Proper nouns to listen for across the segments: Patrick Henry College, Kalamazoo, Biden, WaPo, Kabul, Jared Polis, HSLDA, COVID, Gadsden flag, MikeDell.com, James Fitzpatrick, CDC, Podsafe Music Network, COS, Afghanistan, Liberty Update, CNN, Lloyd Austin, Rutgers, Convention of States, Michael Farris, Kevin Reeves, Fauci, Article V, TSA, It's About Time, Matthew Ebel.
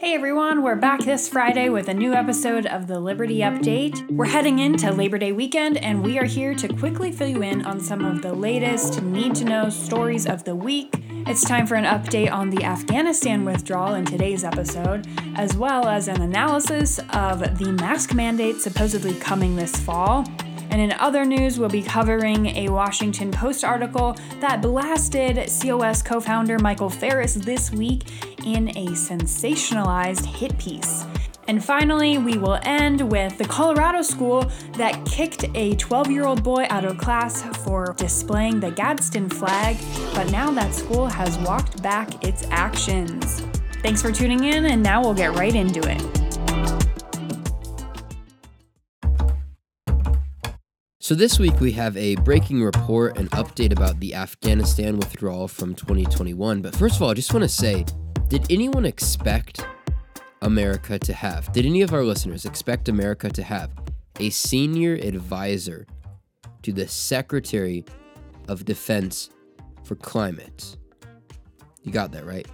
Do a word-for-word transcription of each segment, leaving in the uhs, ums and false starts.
Hey everyone, we're back this Friday with a new episode of the Liberty Update. We're heading into Labor Day weekend, and we are here to quickly fill you in on some of the latest need-to-know stories of the week. It's time for an update on the Afghanistan withdrawal in today's episode, as well as an analysis of the mask mandate supposedly coming this fall. And in other news, we'll be covering a Washington Post article that blasted C O S co-founder Michael Farris this week in a sensationalized hit piece. And finally, we will end with the Colorado school that kicked a twelve-year-old boy out of class for displaying the Gadsden flag, but now that school has walked back its actions. Thanks for tuning in, and now we'll get right into it. So this week we have a breaking report and update about the Afghanistan withdrawal from twenty twenty-one. But first of all, I just want to say, did anyone expect America to have, did any of our listeners expect America to have a senior advisor to the Secretary of Defense for Climate? You got that right.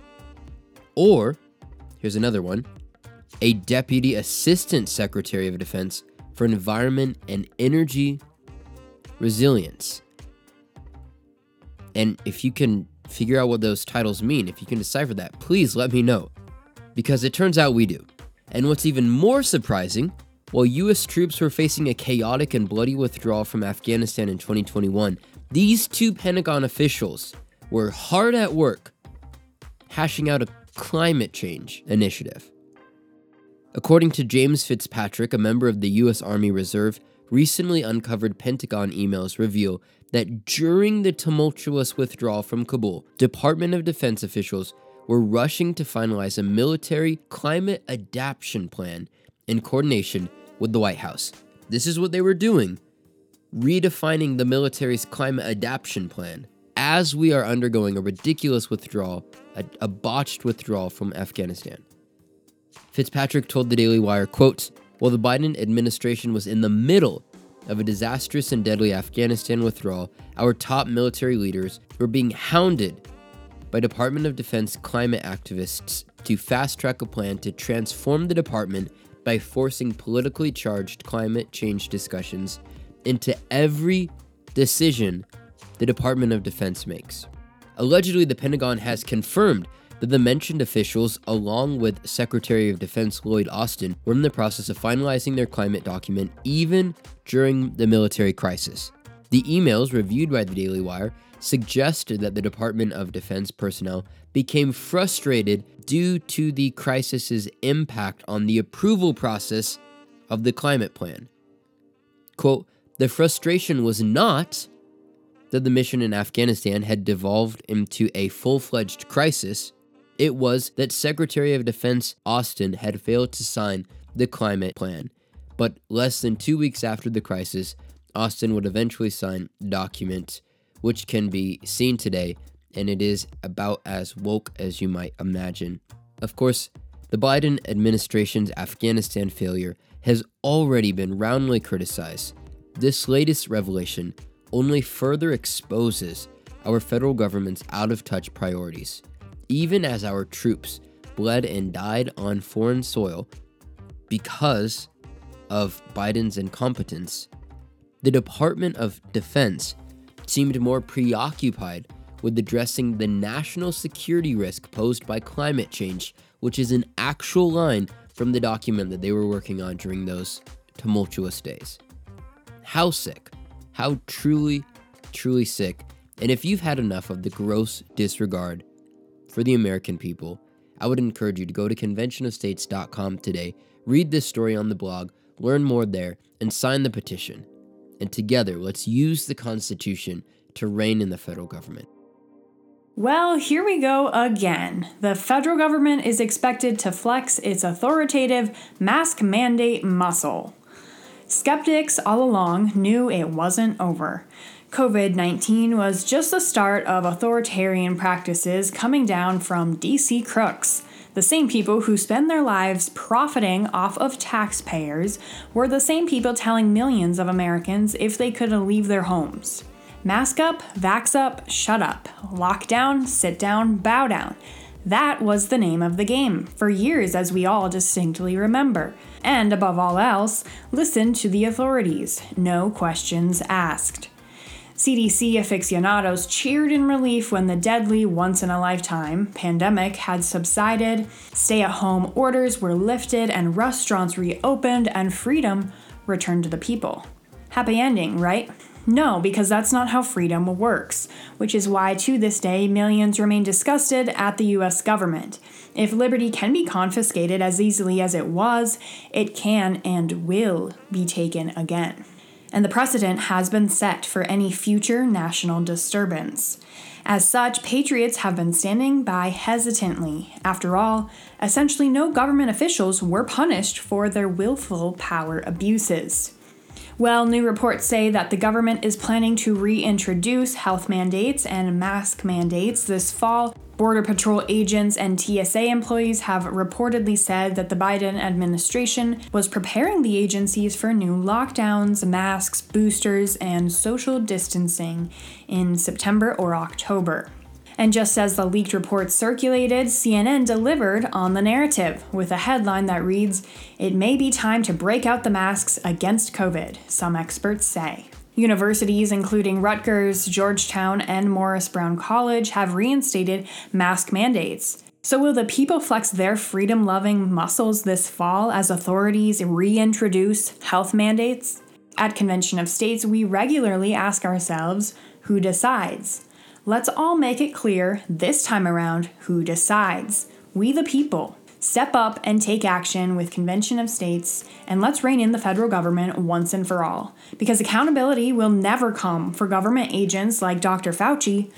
Or, here's another one, a Deputy Assistant Secretary of Defense for Environment and Energy Resilience. And if you can figure out what those titles mean, if you can decipher that, please let me know, because it turns out we do. And what's even more surprising, while U S troops were facing a chaotic and bloody withdrawal from Afghanistan in twenty twenty-one, these two Pentagon officials were hard at work hashing out a climate change initiative. According to James Fitzpatrick, a member of the U S Army Reserve, recently uncovered Pentagon emails reveal that during the tumultuous withdrawal from Kabul, Department of Defense officials were rushing to finalize a military climate adaptation plan in coordination with the White House. This is what they were doing, redefining the military's climate adaptation plan as we are undergoing a ridiculous withdrawal, a, a botched withdrawal from Afghanistan. Fitzpatrick told the Daily Wire, quote, "While the Biden administration was in the middle of a disastrous and deadly Afghanistan withdrawal, our top military leaders were being hounded by Department of Defense climate activists to fast-track a plan to transform the department by forcing politically charged climate change discussions into every decision the Department of Defense makes." Allegedly, the Pentagon has confirmed that the mentioned officials, along with Secretary of Defense Lloyd Austin, were in the process of finalizing their climate document even during the military crisis. The emails reviewed by the Daily Wire suggested that the Department of Defense personnel became frustrated due to the crisis's impact on the approval process of the climate plan. Quote, "The frustration was not that the mission in Afghanistan had devolved into a full-fledged crisis. It was that Secretary of Defense Austin had failed to sign the climate plan, but less than two weeks after the crisis, Austin would eventually sign the document, which can be seen today, and it is about as woke as you might imagine." Of course, the Biden administration's Afghanistan failure has already been roundly criticized. This latest revelation only further exposes our federal government's out-of-touch priorities. Even as our troops bled and died on foreign soil because of Biden's incompetence, the Department of Defense seemed more preoccupied with addressing the national security risk posed by climate change, which is an actual line from the document that they were working on during those tumultuous days. How sick, how truly, truly sick. And if you've had enough of the gross disregard for the American people, I would encourage you to go to convention of states dot com today, read this story on the blog, learn more there, and sign the petition. And together, let's use the Constitution to rein in the federal government. Well, here we go again. The federal government is expected to flex its authoritative mask mandate muscle. Skeptics all along knew it wasn't over. covid nineteen was just the start of authoritarian practices coming down from D C crooks. The same people who spend their lives profiting off of taxpayers were the same people telling millions of Americans if they could leave their homes. Mask up, vax up, shut up. Lock down, sit down, bow down. That was the name of the game, for years as we all distinctly remember. And above all else, listen to the authorities, no questions asked. C D C aficionados cheered in relief when the deadly, once-in-a-lifetime pandemic had subsided, stay-at-home orders were lifted, and restaurants reopened, and freedom returned to the people. Happy ending, right? No, because that's not how freedom works, which is why to this day millions remain disgusted at the U S government. If liberty can be confiscated as easily as it was, it can and will be taken again. And the precedent has been set for any future national disturbance. As such, patriots have been standing by hesitantly. After all, essentially no government officials were punished for their willful power abuses. Well, new reports say that the government is planning to reintroduce health mandates and mask mandates this fall. Border Patrol agents and T S A employees have reportedly said that the Biden administration was preparing the agencies for new lockdowns, masks, boosters, and social distancing in September or October. And just as the leaked reports circulated, C N N delivered on the narrative with a headline that reads, "It may be time to break out the masks against COVID, some experts say." Universities, including Rutgers, Georgetown, and Morris Brown College, have reinstated mask mandates. So will the people flex their freedom-loving muscles this fall as authorities reintroduce health mandates? At Convention of States, we regularly ask ourselves, who decides? Let's all make it clear this time around who decides. We the people. Step up and take action with Convention of States, and let's rein in the federal government once and for all. Because accountability will never come for government agents like Doctor Fauci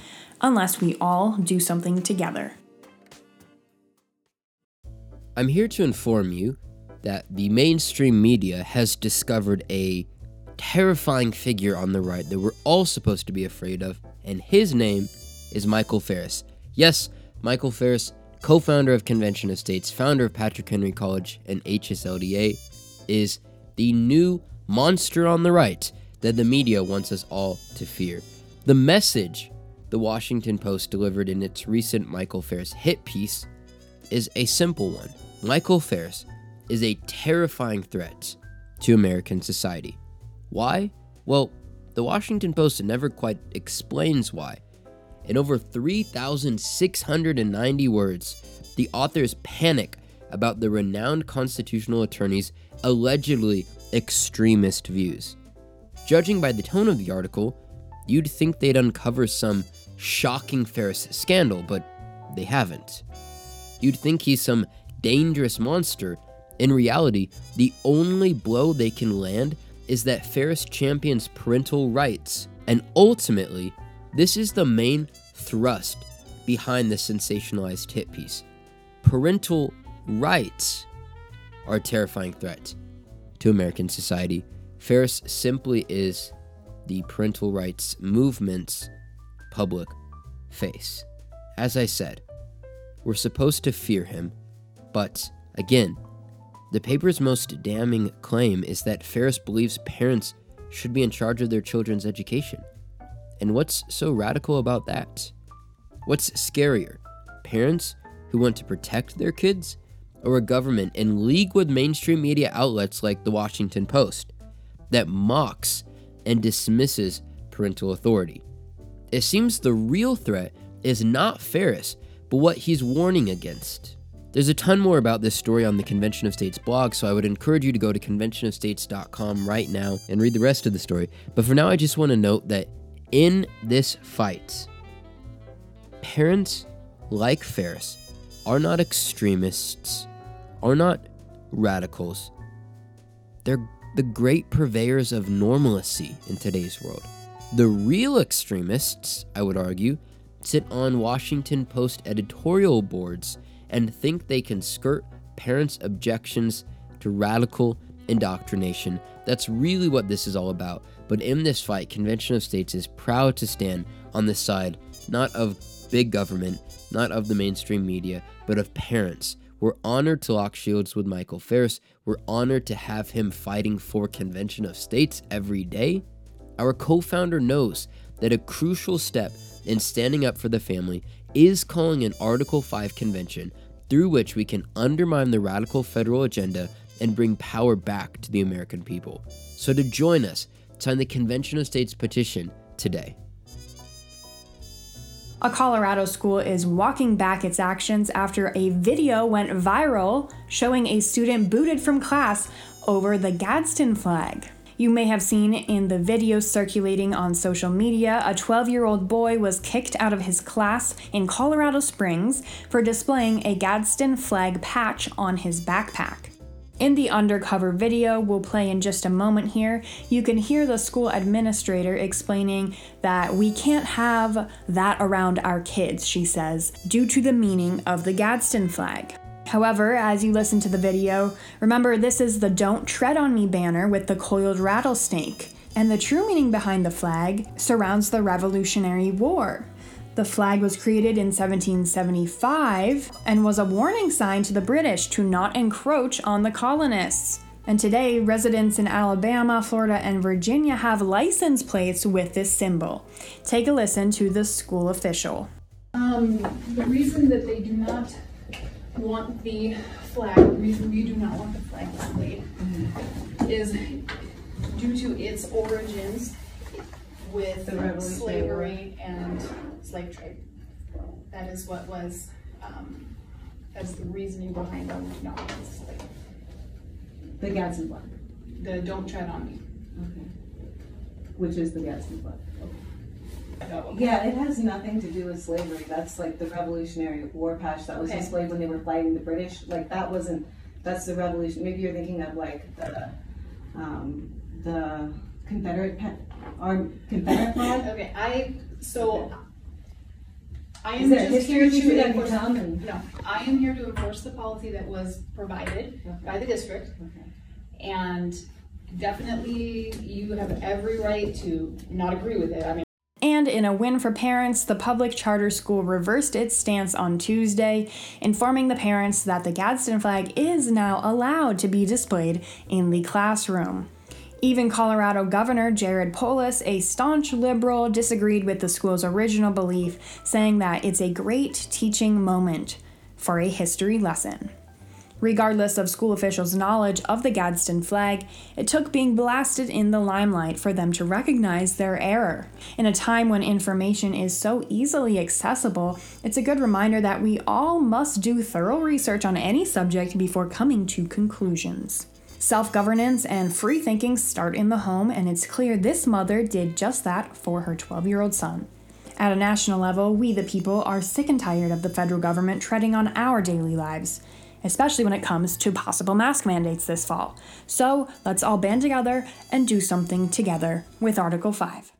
unless we all do something together. I'm here to inform you that the mainstream media has discovered a terrifying figure on the right that we're all supposed to be afraid of, and his name is Michael Farris. Yes, Michael Farris, co-founder of Convention of States, founder of Patrick Henry College and H S L D A, is the new monster on the right that the media wants us all to fear. The message the Washington Post delivered in its recent Michael Farris hit piece is a simple one. Michael Farris is a terrifying threat to American society. Why? Well, the Washington Post never quite explains why. In over three thousand six hundred ninety words, the authors panic about the renowned constitutional attorney's allegedly extremist views. Judging by the tone of the article, you'd think they'd uncover some shocking Farris scandal, but they haven't. You'd think he's some dangerous monster. In reality, the only blow they can land is that Farris champions parental rights, and ultimately, this is the main thrust behind the sensationalized hit piece. Parental rights are a terrifying threat to American society. Farris simply is the parental rights movement's public face. As I said, we're supposed to fear him, but again, the paper's most damning claim is that Farris believes parents should be in charge of their children's education. And what's so radical about that? What's scarier, parents who want to protect their kids, or a government in league with mainstream media outlets like the Washington Post that mocks and dismisses parental authority? It seems the real threat is not Farris, but what he's warning against. There's a ton more about this story on the Convention of States blog, so I would encourage you to go to convention of states dot com right now and read the rest of the story. But for now, I just want to note that in this fight, parents like Farris are not extremists, are not radicals. They're the great purveyors of normalcy in today's world. The real extremists, I would argue, sit on Washington Post editorial boards and think they can skirt parents' objections to radical indoctrination. That's really what this is all about. But in this fight, Convention of States is proud to stand on the side, not of big government, not of the mainstream media, but of parents. We're honored to lock shields with Michael Farris. We're honored to have him fighting for Convention of States every day. Our co-founder knows that a crucial step in standing up for the family is calling an Article five convention through which we can undermine the radical federal agenda and bring power back to the American people. So to join us, sign the Convention of States petition today. A Colorado school is walking back its actions after a video went viral showing a student booted from class over the Gadsden flag. You may have seen in the video circulating on social media, a twelve-year-old boy was kicked out of his class in Colorado Springs for displaying a Gadsden flag patch on his backpack. In the undercover video we'll play in just a moment here, you can hear the school administrator explaining that we can't have that around our kids, she says, due to the meaning of the Gadsden flag. However, as you listen to the video, remember this is the Don't Tread on Me banner with the coiled rattlesnake, and the true meaning behind the flag surrounds the Revolutionary War. The flag was created in seventeen seventy-five and was a warning sign to the British to not encroach on the colonists. And today, residents in Alabama, Florida, and Virginia have license plates with this symbol. Take a listen to the school official. Um, the reason that they do not want the flag, the reason we do not want the flag displayed mm-hmm. is due to its origins with the slavery and slave trade. That is what was, um, that's the reasoning behind why we do not want to slave. The Gadsden flag. The Don't Tread on Me. Okay. Which is the Gadsden flag. Okay. Yeah, it has nothing to do with slavery. That's like the Revolutionary War patch that was okay. displayed when they were fighting the British. Like that wasn't, that's the revolution. Maybe you're thinking of like the um, the Confederate pe- or Confederate flag. Okay, I, so I am just here to enforce, no, I am here to enforce the policy that was provided okay. by the district. Okay. And definitely you have every right to not agree with it. I mean, and in a win for parents, the public charter school reversed its stance on Tuesday, informing the parents that the Gadsden flag is now allowed to be displayed in the classroom. Even Colorado Governor Jared Polis, a staunch liberal, disagreed with the school's original belief, saying that it's a great teaching moment for a history lesson. Regardless of school officials' knowledge of the Gadsden flag, it took being blasted in the limelight for them to recognize their error. In a time when information is so easily accessible, it's a good reminder that we all must do thorough research on any subject before coming to conclusions. Self-governance and free thinking start in the home, and it's clear this mother did just that for her twelve-year-old son. At a national level, we the people are sick and tired of the federal government treading on our daily lives, especially when it comes to possible mask mandates this fall. So let's all band together and do something together with Article five.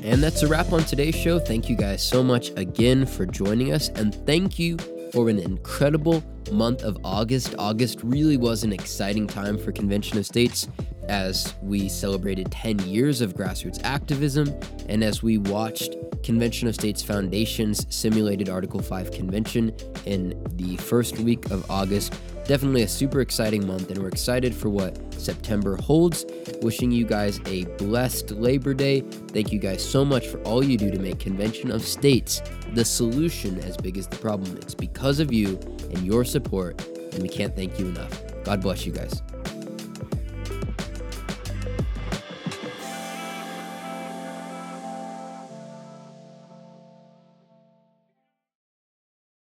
And that's a wrap on today's show. Thank you guys so much again for joining us, and thank you for an incredible month of August. August really was an exciting time for Convention of States as we celebrated ten years of grassroots activism and as we watched Convention of States Foundation's simulated Article five convention in the first week of August. Definitely a super exciting month, and we're excited for what September holds. Wishing you guys a blessed Labor Day. Thank you guys so much for all you do to make Convention of States the solution as big as the problem. It's because of you and your support, and we can't thank you enough. God bless you guys.